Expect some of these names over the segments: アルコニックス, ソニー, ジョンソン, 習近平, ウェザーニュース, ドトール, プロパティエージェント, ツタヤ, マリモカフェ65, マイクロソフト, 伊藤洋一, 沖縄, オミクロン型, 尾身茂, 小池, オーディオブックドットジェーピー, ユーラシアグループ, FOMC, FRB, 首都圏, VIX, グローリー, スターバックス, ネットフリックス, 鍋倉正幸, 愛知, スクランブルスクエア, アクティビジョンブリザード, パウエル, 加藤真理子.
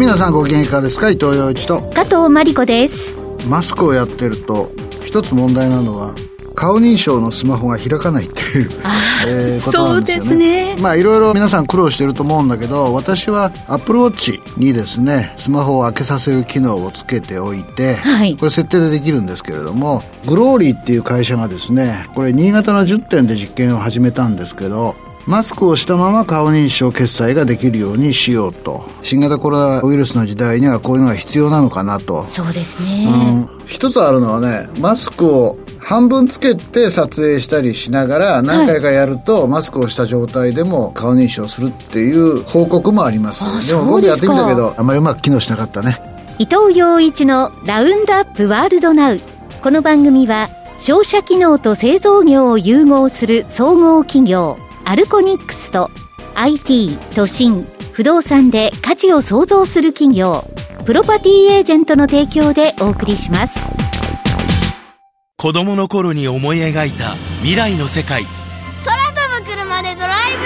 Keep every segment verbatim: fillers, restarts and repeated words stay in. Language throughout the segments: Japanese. はい、皆さんご機嫌いかがですか。伊藤洋一と加藤真理子です。マスクをやってると一つ問題なのは顔認証のスマホが開かないっていう、えー、ことなんですよね。そうですね。まあいろいろ皆さん苦労してると思うんだけど、私は Apple Watch にですねスマホを開けさせる機能をつけておいて、はい、これ設定でできるんですけれども、グローリーっていう会社がですねこれ新潟のじゅってんで実験を始めたんですけど、マスクをしたまま顔認証決済ができるようにしようと。新型コロナウイルスの時代にはこういうのが必要なのかなと。そうですね、うん、一つあるのはね、マスクを半分つけて撮影したりしながら何回かやると、はい、マスクをした状態でも顔認証するっていう報告もあります。でも僕やってみたけどあまりうまく機能しなかったね。伊藤洋一のラウンドアップワールドナウ。この番組は商社機能と製造業を融合する総合企業アルコニックスと アイティー、都心、不動産で価値を創造する企業プロパティエージェントの提供でお送りします。子供の頃に思い描いた未来の世界、空飛ぶ車でドライブ、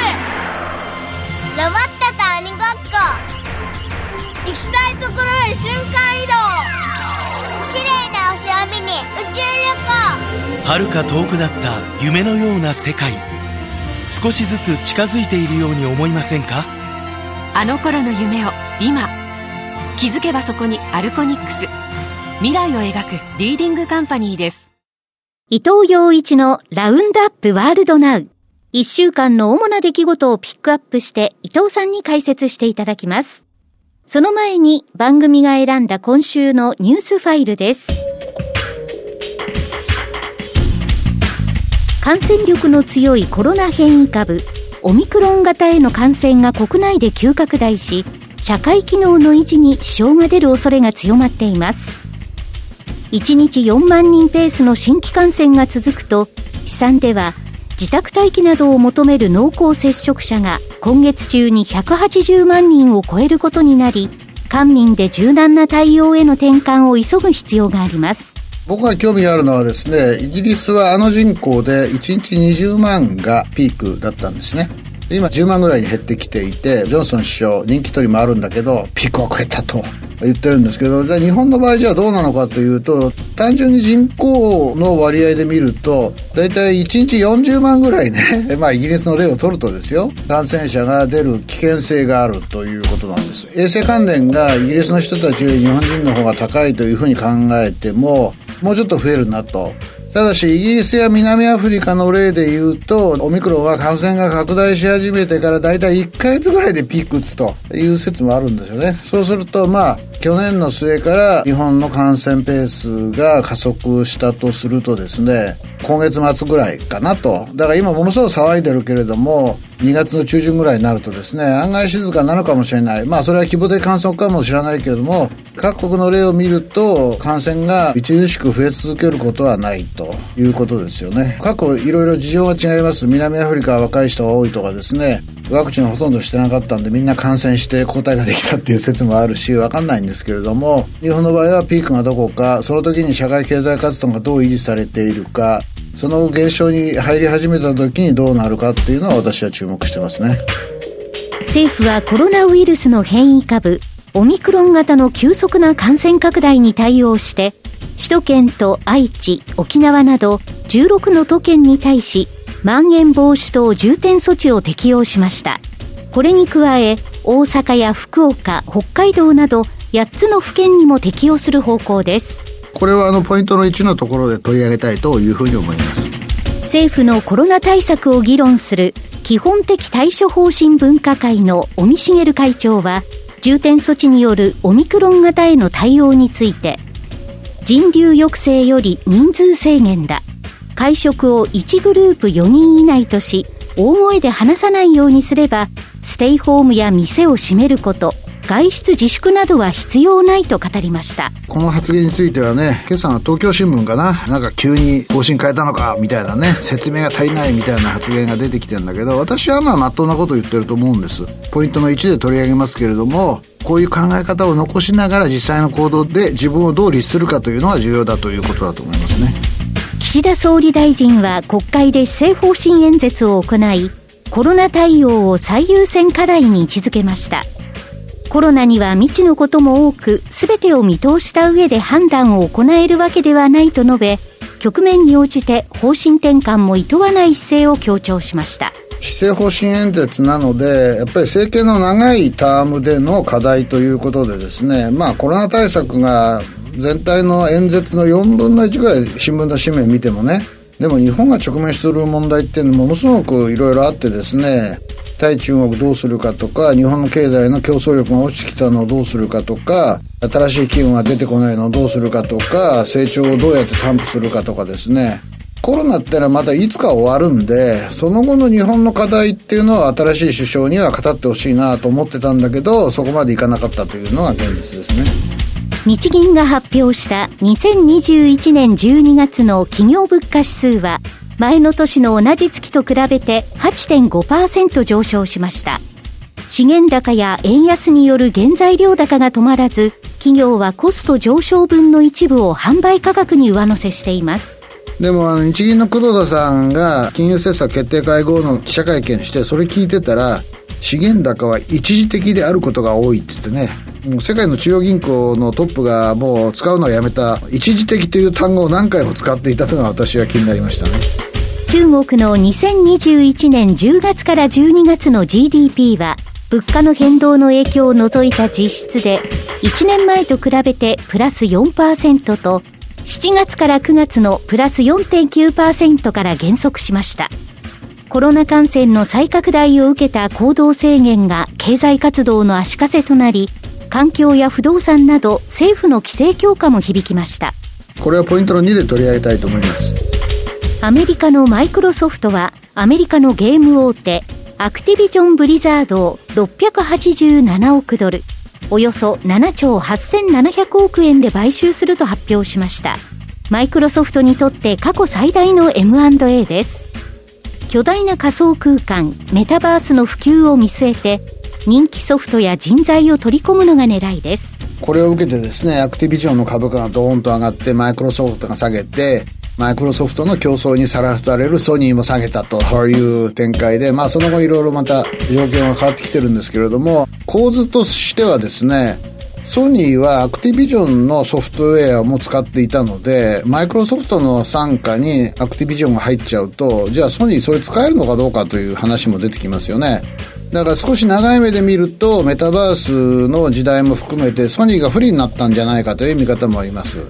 ロボットと鬼ごっこ、行きたいところへ瞬間移動、綺麗な星を見に宇宙旅行。遥か遠くだった夢のような世界、少しずつ近づいているように思いませんか。あの頃の夢を今、気づけばそこにアルコニックス。未来を描くリーディングカンパニーです。伊藤洋一のラウンドアップワールドナウ。いっしゅうかんの主な出来事をピックアップして伊藤さんに解説していただきます。その前に番組が選んだ今週のニュースファイルです。感染力の強いコロナ変異株オミクロン型への感染が国内で急拡大し、社会機能の維持に支障が出る恐れが強まっています。いちにちよんまんにんペースの新規感染が続くと、試算では自宅待機などを求める濃厚接触者が今月中にひゃくはちじゅうまんにんを超えることになり、官民で柔軟な対応への転換を急ぐ必要があります。僕が興味があるのはですね、イギリスはあの人口でいちにちにじゅうまんがピークだったんですね。今じゅうまんぐらいに減ってきていて、ジョンソン首相人気取りもあるんだけどピークは超えたと言ってるんですけど、じゃあ日本の場合じゃあどうなのかというと、単純に人口の割合で見るとだいたいいちにちよんじゅうまんぐらいねまあイギリスの例を取るとですよ、感染者が出る危険性があるということなんです。衛生関連がイギリスの人たちより日本人の方が高いというふうに考えてももうちょっと増えるなと。ただしイギリスや南アフリカの例で言うと、オミクロンは感染が拡大し始めてからだいたいいっかげつぐらいでピーク打つという説もあるんですよね。そうするとまあ去年の末から日本の感染ペースが加速したとするとですね、今月末ぐらいかなと。だから今ものすごく騒いでるけれどもにがつの中旬ぐらいになるとですね、案外静かなのかもしれない。まあそれは規模的観測かもしれないけれども、各国の例を見ると感染が著しく増え続けることはないということですよね。過去いろいろ事情が違います。南アフリカは若い人が多いとかですね、ワクチンほとんどしてなかったんでみんな感染して抗体ができたっていう説もあるし、分かんないんですけれども、日本の場合はピークがどこか、その時に社会経済活動がどう維持されているか、その現象に入り始めた時にどうなるかっていうのは私は注目してますね。政府はコロナウイルスの変異株オミクロン型の急速な感染拡大に対応して、首都圏と愛知、沖縄などじゅうろくの都県に対しまん延防止等重点措置を適用しました。これに加え大阪や福岡、北海道などやっつの府県にも適用する方向です。これはあのポイントのいちのところで取り上げたいというふうに思います。政府のコロナ対策を議論する基本的対処方針分科会の尾身茂会長は、重点措置によるオミクロン型への対応について、人流抑制より人数制限だ、会食をいちグループよにん以内とし大声で話さないようにすれば、ステイホームや店を閉めること、外出自粛などは必要ないと語りました。この発言についてはね、今朝の東京新聞かな、なんか急に方針変えたのかみたいなね、説明が足りないみたいな発言が出てきてるんだけど、私はまあ真っ当なことを言ってると思うんです。ポイントのいちで取り上げますけれども、こういう考え方を残しながら実際の行動で自分をどう律するかというのが重要だということだと思いますね。岸田総理大臣は国会で施政方針演説を行い、コロナ対応を最優先課題に位置づけました。コロナには未知のことも多く、全てを見通した上で判断を行えるわけではないと述べ、局面に応じて方針転換もいとわない姿勢を強調しました。施政方針演説なので、やっぱり政権の長いタームでの課題ということでですね、まあコロナ対策が全体の演説のよんぶんのいちぐらい新聞の紙面見てもね、でも日本が直面している問題ってものすごくいろいろあってですね、対中国どうするかとか、日本の経済の競争力が落ちてきたのをどうするかとか、新しい企業が出てこないのをどうするかとか、成長をどうやって担保するかとかですね、コロナってのはまたいつか終わるんで、その後の日本の課題っていうのは新しい首相には語ってほしいなと思ってたんだけど、そこまでいかなかったというのが現実ですね。日銀が発表したにせんにじゅういちねんじゅうにがつの企業物価指数は、前の年の同じ月と比べて はちてんごパーセント 上昇しました。資源高や円安による原材料高が止まらず、企業はコスト上昇分の一部を販売価格に上乗せしています。でもあの日銀の黒田さんが金融政策決定会合の記者会見して、それ聞いてたら、資源高は一時的であることが多いって言ってね、もう世界の中央銀行のトップがもう使うのをやめた一時的という単語を何回も使っていたのが私は気になりましたね。中国のにせんにじゅういちねんじゅうがつからじゅうにがつの ジーディーピー は物価の変動の影響を除いた実質でいちねんまえと比べてプラス よんパーセント と、しちがつからくがつのプラス よんてんきゅうパーセント から減速しました。コロナ感染の再拡大を受けた行動制限が経済活動の足かせとなり、環境や不動産など政府の規制強化も響きました。これはポイントのにで取り上げたいと思います。アメリカのマイクロソフトは、アメリカのゲーム大手アクティビジョンブリザードをろっぴゃくはちじゅうななおくドル、およそななちょうはっせんななひゃくおくえんで買収すると発表しました。マイクロソフトにとって過去最大の エムアンドエー です。巨大な仮想空間メタバースの普及を見据えて、人気ソフトや人材を取り込むのが狙いです。これを受けてですね、アクティビジョンの株価がドーンと上がって、マイクロソフトが下げて、マイクロソフトの競争にさらされるソニーも下げたという展開で、まあその後いろいろまた状況が変わってきてるんですけれども、構図としてはですね、ソニーはアクティビジョンのソフトウェアも使っていたので、マイクロソフトの傘下にアクティビジョンが入っちゃうと、じゃあソニーそれ使えるのかどうかという話も出てきますよね。だから少し長い目で見ると、メタバースの時代も含めてソニーが不利になったんじゃないかという見方もあります。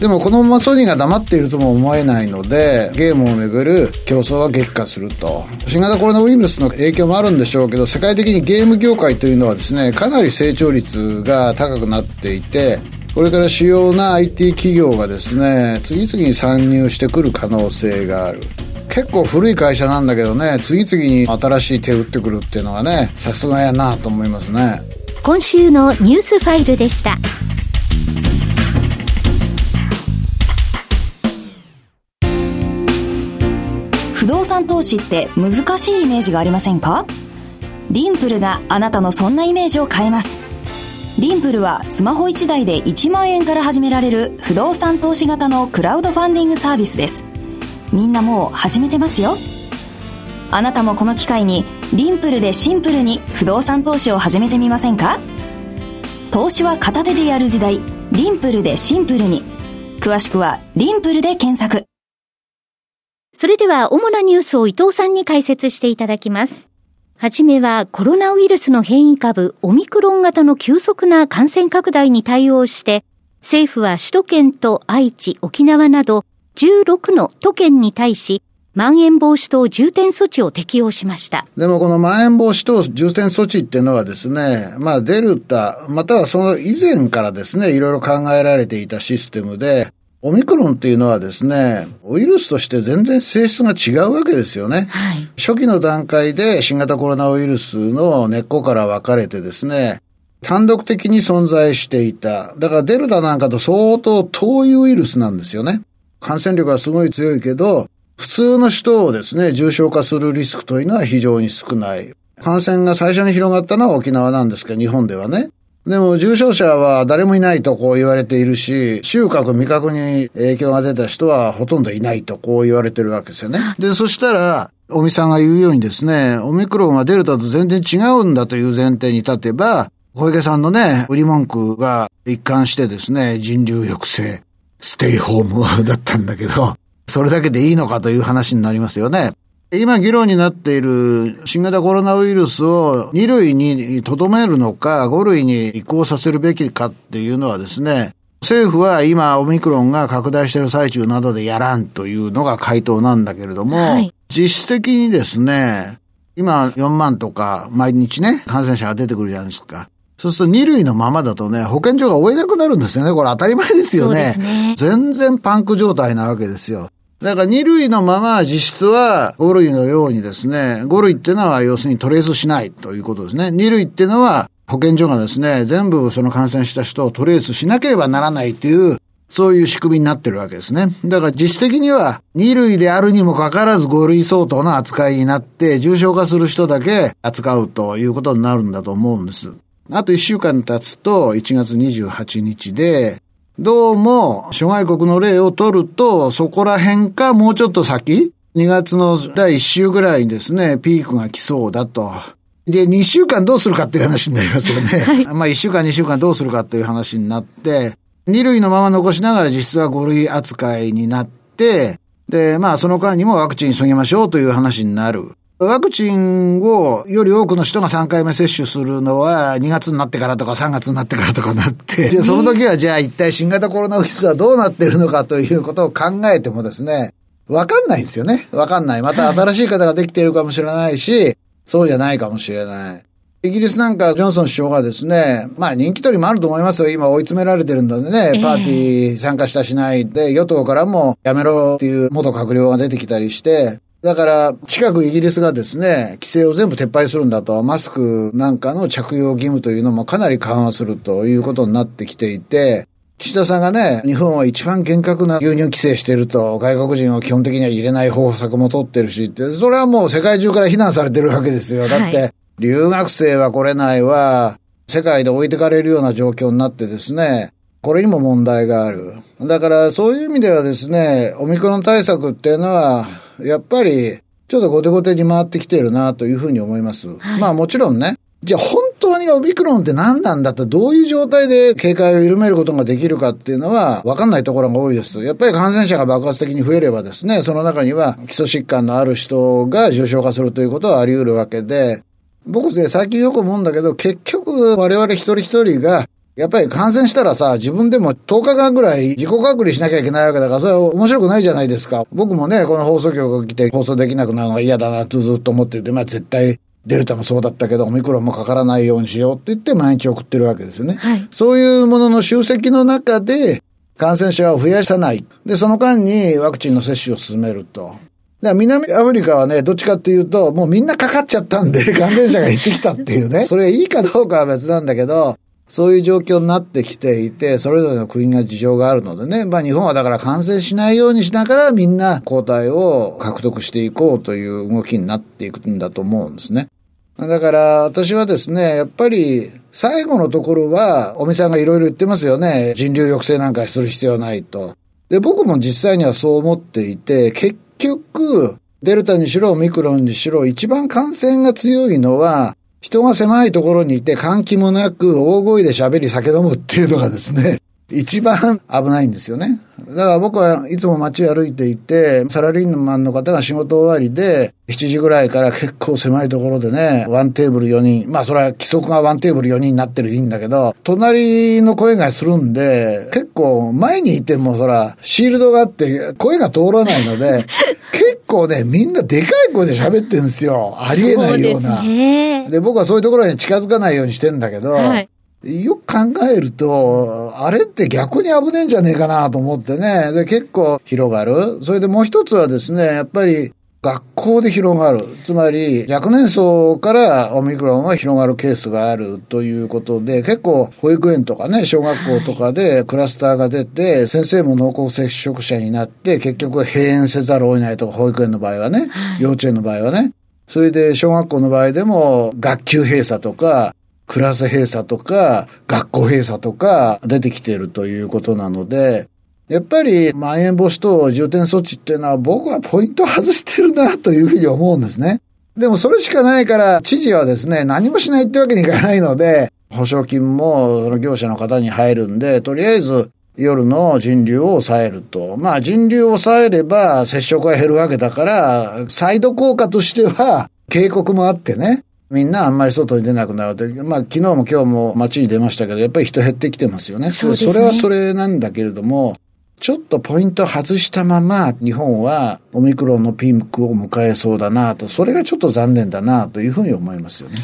でもこのままソニーが黙っているとも思えないので、ゲームをめぐる競争は激化すると。新型コロナウイルスの影響もあるんでしょうけど、世界的にゲーム業界というのはですね、かなり成長率が高くなっていて、これから主要な アイティー 企業がですね、次々に参入してくる可能性がある。結構古い会社なんだけどね、次々に新しい手を打ってくるっていうのはね、さすがやなと思いますね。今週のニュースファイルでした。不動産投資って難しいイメージがありませんか？リンプルがあなたのそんなイメージを変えます。リンプルはスマホいちだいでいちまんえんから始められる不動産投資型のクラウドファンディングサービスです。みんなもう始めてますよ。あなたもこの機会にリンプルでシンプルに不動産投資を始めてみませんか？投資は片手でやる時代、リンプルでシンプルに。詳しくはリンプルで検索。それでは主なニュースを伊藤さんに解説していただきます。はじめはコロナウイルスの変異株オミクロン型の急速な感染拡大に対応して、政府は首都圏と愛知、沖縄などじゅうろくの都県に対し、まん延防止等重点措置を適用しました。でもこのまん延防止等重点措置っていうのはですね、まあデルタ、またはその以前からですね、いろいろ考えられていたシステムで、オミクロンっていうのはですね、ウイルスとして全然性質が違うわけですよね、はい、初期の段階で新型コロナウイルスの根っこから分かれてですね、単独的に存在していた。だからデルタなんかと相当遠いウイルスなんですよね。感染力はすごい強いけど、普通の人をですね、重症化するリスクというのは非常に少ない。感染が最初に広がったのは沖縄なんですけど、日本ではね、でも重症者は誰もいないとこう言われているし、収穫味覚に影響が出た人はほとんどいないとこう言われてるわけですよね。で、そしたら、尾身さんが言うようにですね、オミクロンはデルタと全然違うんだという前提に立てば、小池さんのね、売り文句が一貫してですね、人流抑制、ステイホームだったんだけど、それだけでいいのかという話になりますよね。今議論になっている新型コロナウイルスをに類に留めるのかご類に移行させるべきかっていうのはですね、政府は今オミクロンが拡大している最中などでやらんというのが回答なんだけれども、はい、実質的にですね、今よんまんとか毎日ね感染者が出てくるじゃないですか。そうするとに類のままだとね、保健所が追えなくなるんですよね。これ当たり前ですよね。そうですね。全然パンク状態なわけですよ。だからに類のまま実質はご類のようにですね、ご類っていうのは要するにトレースしないということですね。に類っていうのは保健所がですね、全部その感染した人をトレースしなければならないという、そういう仕組みになってるわけですね。だから実質的にはに類であるにもかかわらずご類相当の扱いになって、重症化する人だけ扱うということになるんだと思うんです。あといっしゅうかん経つといちがつにじゅうはちにちで、どうも諸外国の例を取るとそこら辺かもうちょっと先にがつのだいいっ週ぐらいにですねピークが来そうだと。でにしゅうかんどうするかっていう話になりますよね、はい、まあいっしゅうかんにしゅうかんどうするかという話になってに類のまま残しながら実質はご類扱いになって、でまあその間にもワクチン急ぎましょうという話になる。ワクチンをより多くの人がさんかいめ接種するのはにがつになってからとかさんがつになってからとかなって、じゃあその時はじゃあ一体新型コロナウイルスはどうなってるのかということを考えてもですね、わかんないんですよね。わかんない。また新しい方ができているかもしれないし、そうじゃないかもしれない。イギリスなんかジョンソン首相がですね、まあ人気取りもあると思いますよ。今追い詰められてるんだね。パーティー参加したしないで、与党からもやめろっていう元閣僚が出てきたりして、だから近くイギリスがですね、規制を全部撤廃するんだと、マスクなんかの着用義務というのもかなり緩和するということになってきていて、岸田さんがね、日本は一番厳格な輸入規制してると、外国人を基本的には入れない方策も取ってるしって、それはもう世界中から非難されてるわけですよ。だって留学生は来れないわ、世界で置いてかれるような状況になってですね、これにも問題がある。だからそういう意味ではですね、オミクロン対策っていうのはやっぱりちょっと後手後手に回ってきてるなというふうに思います、はい、まあもちろんね、じゃあ本当にオミクロンって何なんだって、どういう状態で警戒を緩めることができるかっていうのは分かんないところが多いです。やっぱり感染者が爆発的に増えればですね、その中には基礎疾患のある人が重症化するということはあり得るわけで、僕で最近よく思うんだけど、結局我々一人一人がやっぱり感染したらさ、自分でもとおかかんぐらい自己隔離しなきゃいけないわけだから、それは面白くないじゃないですか。僕もね、この放送局が来て放送できなくなるのが嫌だなとずっと思ってて、まあ絶対デルタもそうだったけど、オミクロンもかからないようにしようって言って毎日送ってるわけですよね。はい、そういうものの集積の中で感染者を増やさない。で、その間にワクチンの接種を進めると。だから南アフリカはね、どっちかっていうと、もうみんなかかっちゃったんで感染者が減ってきたっていうね。それいいかどうかは別なんだけど、そういう状況になってきていて、それぞれの国が事情があるのでね、まあ日本はだから感染しないようにしながらみんな抗体を獲得していこうという動きになっていくんだと思うんですね。だから私はですね、やっぱり最後のところは、尾身さんがいろいろ言ってますよね。人流抑制なんかする必要ないと。で、僕も実際にはそう思っていて、結局、デルタにしろオミクロンにしろ一番感染が強いのは、人が狭いところにいて換気もなく大声で喋り酒飲むっていうのがですね、一番危ないんですよね。だから僕はいつも街歩いていて、サラリーマンの方が仕事終わりでしちじぐらいから結構狭いところでね、ワンテーブルよにん、まあそれは規則がワンテーブルよにんになってるいいんだけど、隣の声がするんで、結構前にいてもそらシールドがあって声が通らないので結構ね、みんなでかい声で喋ってるんですよ。ありえないような。そうですね。で、僕はそういうところに近づかないようにしてんだけど、はい、よく考えると、あれって逆に危ねえんじゃねえかなと思ってね。で、結構広がる。それでもう一つはですね、やっぱり学校で広がる。つまり、若年層からオミクロンは広がるケースがあるということで、結構保育園とかね、小学校とかでクラスターが出て、先生も濃厚接触者になって、結局閉園せざるを得ないとか、保育園の場合はね、幼稚園の場合はね。それで、小学校の場合でも学級閉鎖とか、クラス閉鎖とか学校閉鎖とか出てきているということなので、やっぱりまん延防止等重点措置っていうのは僕はポイント外してるなというふうに思うんですね。でもそれしかないから、知事はですね、何もしないってわけにいかないので、保証金もその業者の方に入るんで、とりあえず夜の人流を抑えると。まあ人流を抑えれば接触が減るわけだから、サイド効果としては警告もあってね、みんなあんまり外に出なくなると。まあ昨日も今日も街に出ましたけど、やっぱり人減ってきてますよね。そうですね。それはそれなんだけれども、ちょっとポイント外したまま日本はオミクロンのピンクを迎えそうだなと、それがちょっと残念だなというふうに思いますよね。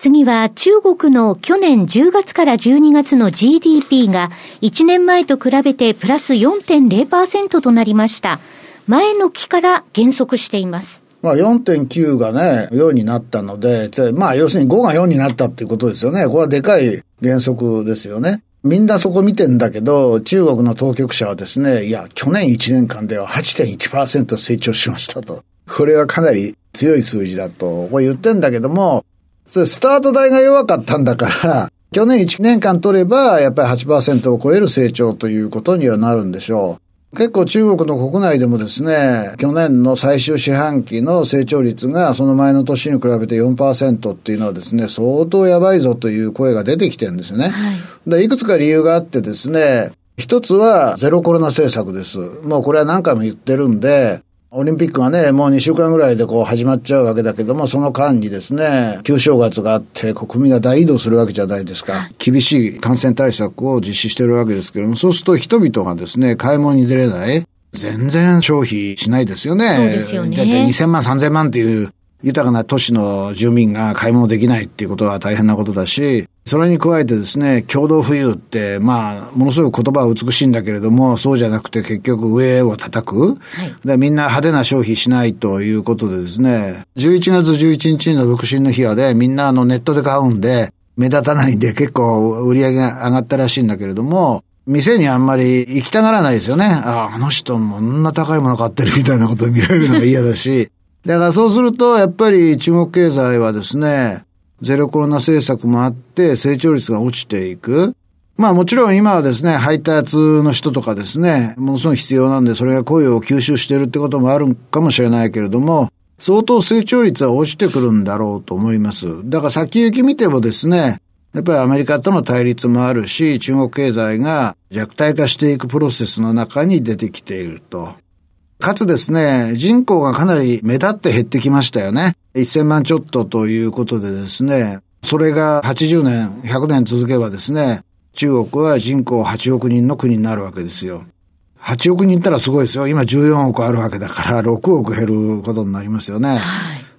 次は中国の去年じゅうがつからじゅうにがつの ジーディーピー がいちねんまえと比べてプラス よんてんれいパーセント となりました。前の期から減速しています。まあ よんてんきゅう がね、よんになったので、まあ要するにごがよんになったっていうことですよね。これはでかい減速ですよね。みんなそこ見てんだけど、中国の当局者はですね、いや、去年いちねんかんでは はちてんいちパーセント 成長しましたと。これはかなり強い数字だと、これ言ってんだけども、それスタート台が弱かったんだから、去年いちねんかん取れば、やっぱり はちパーセント を超える成長ということにはなるんでしょう。結構中国の国内でもですね、去年の最終四半期の成長率がその前の年に比べて よんパーセント っていうのはですね、相当やばいぞという声が出てきてるんですよね。はい、でいくつか理由があってですね、一つはゼロコロナ政策です。もうこれは何回も言ってるんで、オリンピックがね、もうにしゅうかんぐらいでこう始まっちゃうわけだけども、その間にですね、旧正月があって国民が大移動するわけじゃないですか。厳しい感染対策を実施してるわけですけども、そうすると人々がですね、買い物に出れない。全然消費しないですよね。そうですよね。だってにせんまんさんぜんまんっていう豊かな都市の住民が買い物できないっていうことは大変なことだし、それに加えてですね、共同富裕って、まあ、ものすごく言葉は美しいんだけれども、そうじゃなくて結局上を叩く。はい、で、みんな派手な消費しないということでですね、じゅういちがつじゅういちにちの独身の日はね、みんなあのネットで買うんで、目立たないんで結構売り上げが上がったらしいんだけれども、店にあんまり行きたがらないですよね。ああ、あの人もあんな高いもの買ってるみたいなことを見られるのが嫌だし。だからそうすると、やっぱり中国経済はですね、ゼロコロナ政策もあって成長率が落ちていく。まあもちろん今はですね、配達の人とかですね、ものすごい必要なんで、それが雇用を吸収しているってこともあるかもしれないけれども、相当成長率は落ちてくるんだろうと思います。だから先行き見てもですね、やっぱりアメリカとの対立もあるし、中国経済が弱体化していくプロセスの中に出てきていると。かつですね、人口がかなり目立って減ってきましたよね。いっせんまんちょっとということでですね、それがはちじゅうねん、ひゃくねん続けばですね、中国は人口はちおくにんの国になるわけですよ。はちおくにんいったらすごいですよ。今じゅうよんおくあるわけだからろくおく減ることになりますよね。はい、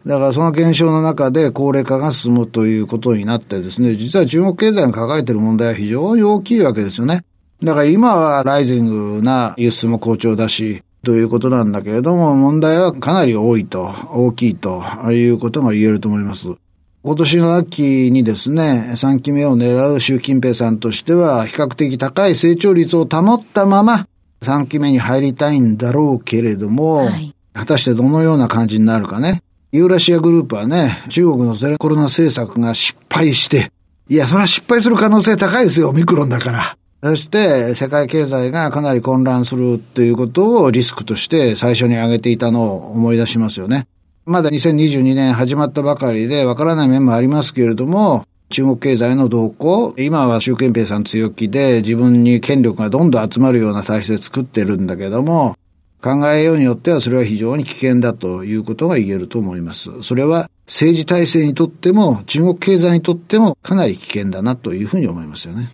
だからその減少の中で高齢化が進むということになってですね、実は中国経済が抱えている問題は非常に大きいわけですよね。だから今はライジングな輸出も好調だし、ということなんだけれども、問題はかなり多いと、大きいということが言えると思います。今年の秋にですね、さんきめを狙う習近平さんとしては、比較的高い成長率を保ったまま、さんきめに入りたいんだろうけれども、はい、果たしてどのような感じになるかね。ユーラシアグループはね、中国のゼロコロナ政策が失敗して、いや、それは失敗する可能性高いですよ、オミクロンだから。そして世界経済がかなり混乱するということをリスクとして最初に挙げていたのを思い出しますよね。まだにせんにじゅうにねん始まったばかりでわからない面もありますけれども、中国経済の動向、今は習近平さん強気で自分に権力がどんどん集まるような体制作ってるんだけども、考えようによってはそれは非常に危険だということが言えると思います。それは政治体制にとっても中国経済にとってもかなり危険だなというふうに思いますよね。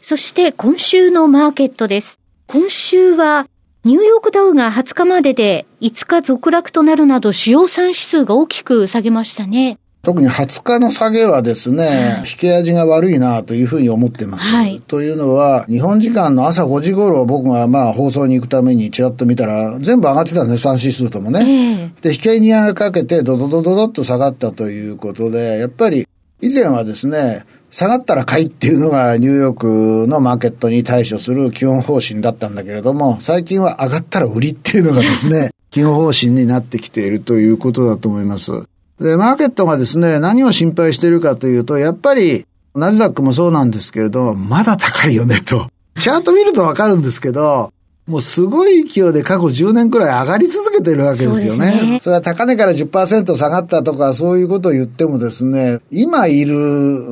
そして今週のマーケットです。今週はニューヨークダウがはつかまででいつか続落となるなど主要さん指数が大きく下げましたね。特にはつかの下げはですね、はい、引け味が悪いなというふうに思ってます。はい、というのは日本時間の朝ごじ頃僕がまあ放送に行くためにちらっと見たら全部上がってたんですね、さん指数ともね。えー、で引けにかけてドドドドドッと下がったということで、やっぱり以前はですね、下がったら買いっていうのがニューヨークのマーケットに対処する基本方針だったんだけれども、最近は上がったら売りっていうのがですね、基本方針になってきているということだと思います。で、マーケットがですね、何を心配しているかというと、やっぱりナスダックもそうなんですけれども、まだ高いよねと。チャート見るとわかるんですけど、もうすごい勢いで過去じゅうねんくらい上がり続けてるわけですよね。そうですね。それは高値から じゅっパーセント 下がったとかそういうことを言ってもですね、今いる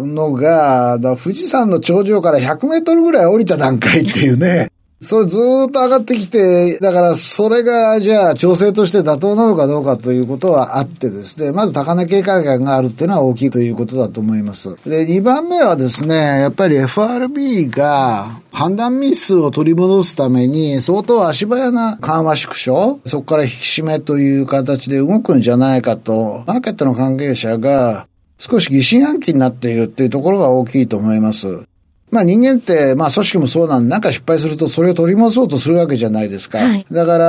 のが富士山の頂上からひゃくメートルぐらい降りた段階っていうねそれずーっと上がってきて、だからそれがじゃあ調整として妥当なのかどうかということはあってですね、まず高値警戒感があるっていうのは大きいということだと思います。で、にばんめはですね、やっぱり エフアールビー が判断ミスを取り戻すために相当足早な緩和縮小、そこから引き締めという形で動くんじゃないかと、マーケットの関係者が少し疑心暗鬼になっているっていうところが大きいと思います。まあ人間って、まあ組織もそうなんで、なんか失敗するとそれを取り戻そうとするわけじゃないですか。はい、だから、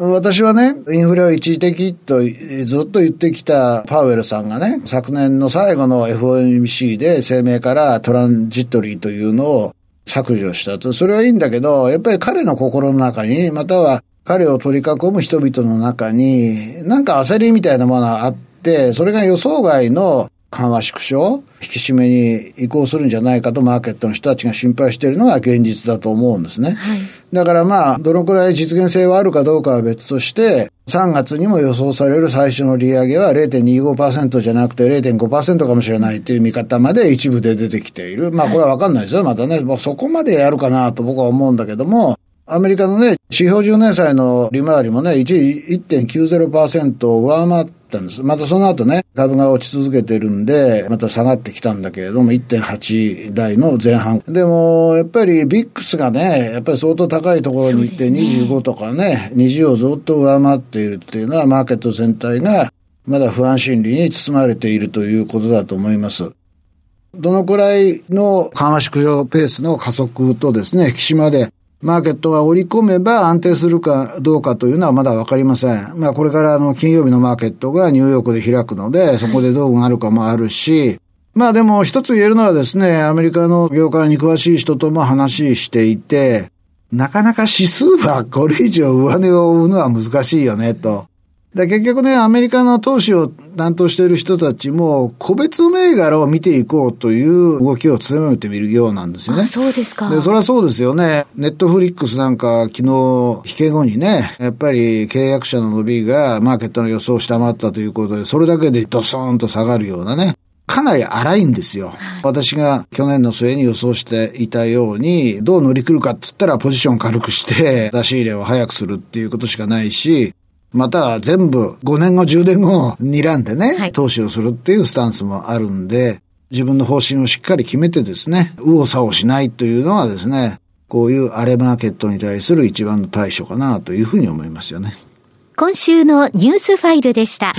私はね、インフレを一時的とずっと言ってきたパウエルさんがね、昨年の最後の エフオーエムシー で声明からトランジットリーというのを削除したと。それはいいんだけど、やっぱり彼の心の中に、または彼を取り囲む人々の中に、なんか焦りみたいなものがあって、それが予想外の緩和縮小、引き締めに移行するんじゃないかとマーケットの人たちが心配しているのが現実だと思うんですね、はい、だからまあどのくらい実現性はあるかどうかは別として、さんがつにも予想される最初の利上げは れいてんにごパーセント じゃなくて れいてんごパーセント かもしれないという見方まで一部で出てきている。まあこれはわかんないですよ、またね、もうそこまでやるかなと僕は思うんだけども、アメリカのね、指標じゅうねん債の利回りもね、一時 いってんきゅうぜろパーセント を上回ったんです。またその後ね、株が落ち続けてるんで、また下がってきたんだけれども、いってんはち 台の前半。でも、やっぱり ブイアイエックス がね、やっぱり相当高いところに行ってにじゅうごとかね、にじゅうをずっと上回っているっていうのは、マーケット全体がまだ不安心理に包まれているということだと思います。どのくらいの緩和縮小ペースの加速とですね、引き締めで、マーケットが織り込めば安定するかどうかというのはまだわかりません。まあこれからあの金曜日のマーケットがニューヨークで開くので、そこでどうなるかもあるし、まあでも一つ言えるのはですね、アメリカの業界に詳しい人とも話していて、なかなか指数はこれ以上上値を追うのは難しいよねと。で結局ね、アメリカの投資を担当している人たちも個別銘柄を見ていこうという動きを強めてみるようなんですよね。そうですか。でそれはそうですよね。ネットフリックスなんか昨日引け後にね、やっぱり契約者の伸びがマーケットの予想を下回ったということで、それだけでドスーンと下がるようなね、かなり荒いんですよ。私が去年の末に予想していたように、どう乗り来るかって言ったらポジション軽くして出し入れを早くするっていうことしかないし、また全部ごねんごじゅうねんごを睨んでね、投資をするっていうスタンスもあるんで、自分の方針をしっかり決めてですね、右往左往しないというのはですね、こういう荒れマーケットに対する一番の対処かなというふうに思いますよね。今週のニュースファイルでした。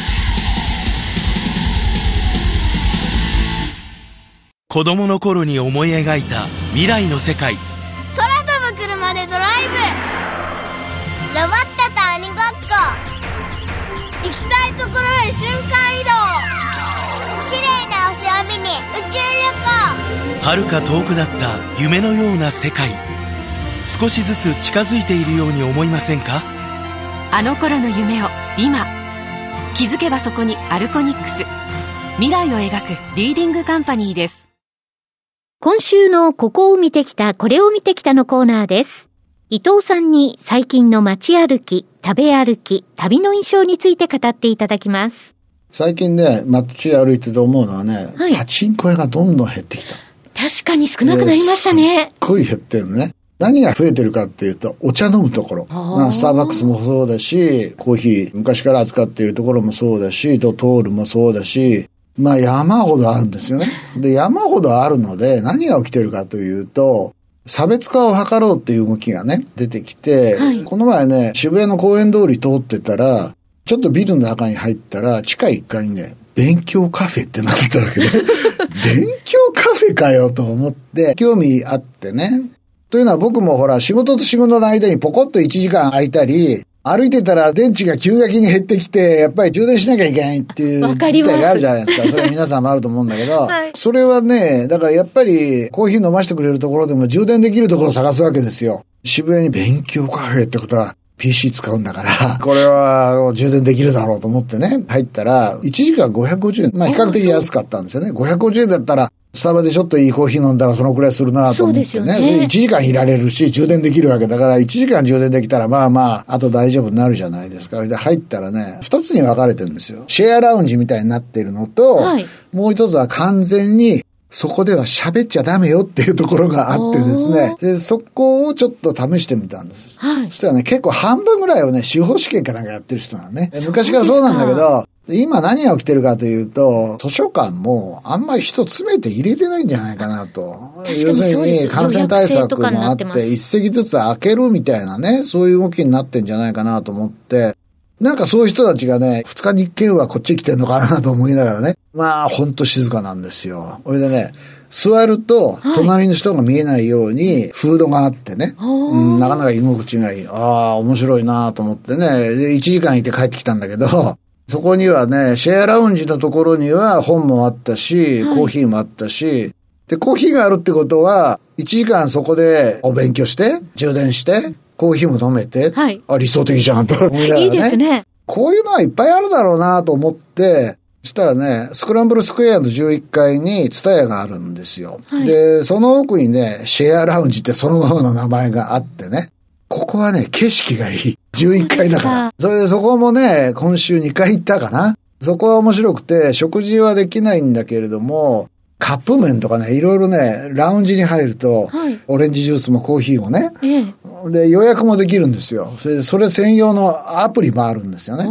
子供の頃に思い描いた未来の世界。空飛ぶ車でドライブ。ロボットと鬼ごっこ。行きたいところへ瞬間移動。綺麗な星を見に宇宙旅行。遥か遠くだった夢のような世界、少しずつ近づいているように思いませんか？あの頃の夢を今、気づけばそこにアルコニックス。未来を描くリーディングカンパニーです。今週のここを見てきた、これを見てきたのコーナーです。伊藤さんに最近の街歩き、食べ歩き、旅の印象について語っていただきます。最近ね、街歩いてて思うのはね、はい、パチンコ屋がどんどん減ってきた。確かに少なくなりましたね。すっごい減ってるね。何が増えてるかっていうと、お茶飲むところ。まあ、スターバックスもそうだし、コーヒー、昔から扱っているところもそうだし、ドトールもそうだし、まあ山ほどあるんですよね。で、山ほどあるので、何が起きてるかというと、差別化を図ろうっていう動きがね、出てきて、はい、この前ね、渋谷の公園通り通ってたら、ちょっとビルの中に入ったら、地下いっかいにね、勉強カフェってなってたわけで、勉強カフェかよと思って、興味あってね。というのは僕もほら、仕事と仕事の間にポコッといちじかん空いたり、歩いてたら電池が急激に減ってきて、やっぱり充電しなきゃいけないっていう事態があるじゃないですか。それは皆さんもあると思うんだけど、はい、それはね、だからやっぱりコーヒー飲ませてくれるところでも充電できるところを探すわけですよ。渋谷に勉強カフェってことは ピーシー 使うんだから、これは充電できるだろうと思ってね、入ったらいちじかんごひゃくごじゅうえん。まあ比較的安かったんですよね。ごひゃくごじゅうえんだったらスタバでちょっといいコーヒー飲んだらそのくらいするなと思ってね。そうですよね。それいちじかんいられるし充電できるわけだから、いちじかん充電できたらまあまああと大丈夫になるじゃないですか。で入ったらね、ふたつに分かれてるんですよ。シェアラウンジみたいになってるのと、はい、もう一つは完全にそこでは喋っちゃダメよっていうところがあってですね。で、そこをちょっと試してみたんです。はい、そしたらね、結構半分ぐらいはね、司法試験かなんかやってる人なのね。昔からそうなんだけど、今何が起きてるかというと、図書館もあんまり人詰めて入れてないんじゃないかなと。要するに感染対策もあって、一席ずつ開けるみたいなね、そういう動きになってんじゃないかなと思って、なんかそういう人たちがね、二日に一件はこっち来てんのかなと思いながらね。まあ、ほんと静かなんですよ。それでね、座ると、隣の人が見えないように、フードがあってね、はいうん、なかなか居心地がいい。ああ、面白いなと思ってね、で、いちじかんいて帰ってきたんだけど、そこにはね、シェアラウンジのところには本もあったし、コーヒーもあったし、はい、で、コーヒーがあるってことは、いちじかんそこでお勉強して、充電して、コーヒーも飲めて、はい、あ、理想的じゃんと思いながらね。いいですね。こういうのはいっぱいあるだろうなと思って、そしたらね、スクランブルスクエアのじゅういっかいにツタヤがあるんですよ、はい。で、その奥にね、シェアラウンジってそのままの名前があってね、ここはね、景色がいい。じゅういっかいだから。それでそこもね、今週にかい行ったかな。そこは面白くて、食事はできないんだけれども、カップ麺とかね、いろいろね、ラウンジに入ると、はい、オレンジジュースもコーヒーもね、ええ、で、予約もできるんですよ。それで、それ専用のアプリもあるんですよね。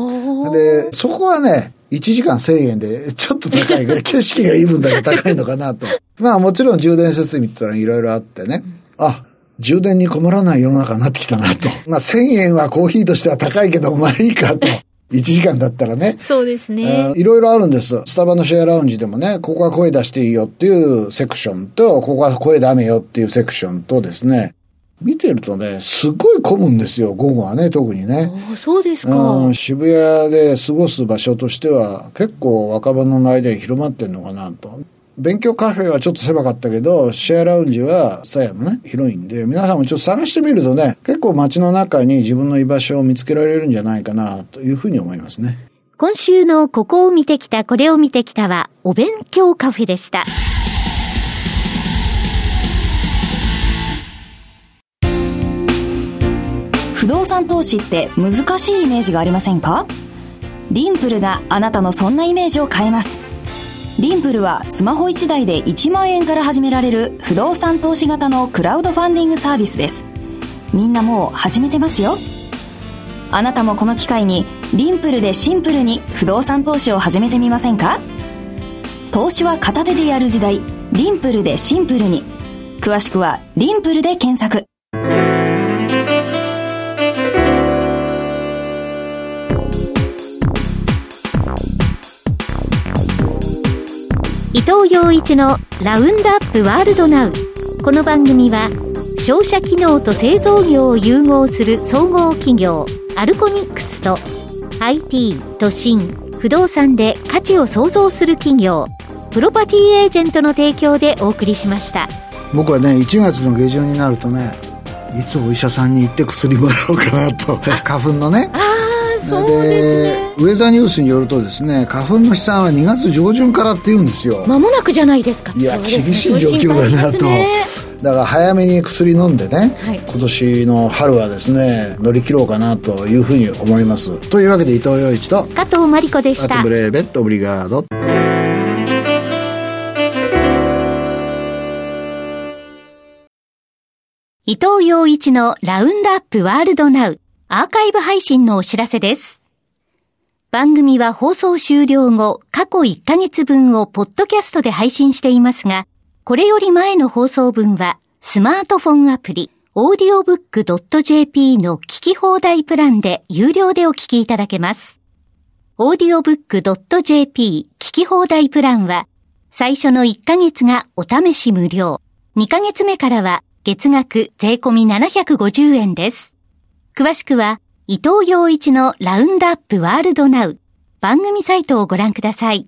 で、そこはね、いちじかんせんえんで、ちょっと高いけど、景色がいい分だけ高いのかなと。まあ、もちろん充電設備ってのはいろいろあってね、うん、あ、充電に困らない世の中になってきたなと。まあ、せんえんはコーヒーとしては高いけど、まあいいかと。いちじかんだったらね。そうですね。いろいろあるんです。スタバのシェアラウンジでもね、ここは声出していいよっていうセクションと、ここは声ダメよっていうセクションとですね、見てるとね、すごい混むんですよ、午後はね、特にね。そうですか、うん。渋谷で過ごす場所としては、結構若者の間に広まってんのかなと。勉強カフェはちょっと狭かったけど、シェアラウンジはスタヤもね、広いんで、皆さんもちょっと探してみるとね、結構街の中に自分の居場所を見つけられるんじゃないかな、というふうに思いますね。今週のここを見てきた、これを見てきたは、お勉強カフェでした。不動産投資って難しいイメージがありませんか？リンプルがあなたのそんなイメージを変えます。リンプルはスマホいちだいでいちまんえんから始められる不動産投資型のクラウドファンディングサービスです。みんなもう始めてますよ。あなたもこの機会にリンプルでシンプルに不動産投資を始めてみませんか？投資は片手でやる時代、リンプルでシンプルに。詳しくはリンプルで検索。伊藤洋一のラウンドアップワールドナウ。この番組は商社機能と製造業を融合する総合企業アルコニックスと アイティー、都心、不動産で価値を創造する企業プロパティエージェントの提供でお送りしました。僕はね、いちがつの下旬になるとね、いつお医者さんに行って薬もらおうかなと花粉のね、そうですね、ウェザーニュースによるとですね、花粉の飛散はにがつ上旬からって言うんですよ。間もなくじゃないですか。いや、ね、厳しい状況だなと、ね、だから早めに薬飲んでね、はい、今年の春はですね乗り切ろうかなというふうに思います。というわけで伊藤洋一と加藤真理子でした。アトブレーベットオブリガード。伊藤洋一のラウンドアップワールドナウ。アーカイブ配信のお知らせです。番組は放送終了後、過去いっかげつぶんをポッドキャストで配信していますが、これより前の放送分は、スマートフォンアプリ、オーディオブックドットジェーピー の聞き放題プランで有料でお聞きいただけます。オーディオブックドットジェーピー 聞き放題プランは、最初のいっかげつがお試し無料、にかげつめからは月額税込みななひゃくごじゅうえんです。詳しくは伊藤洋一のラウンドアップワールドナウ番組サイトをご覧ください。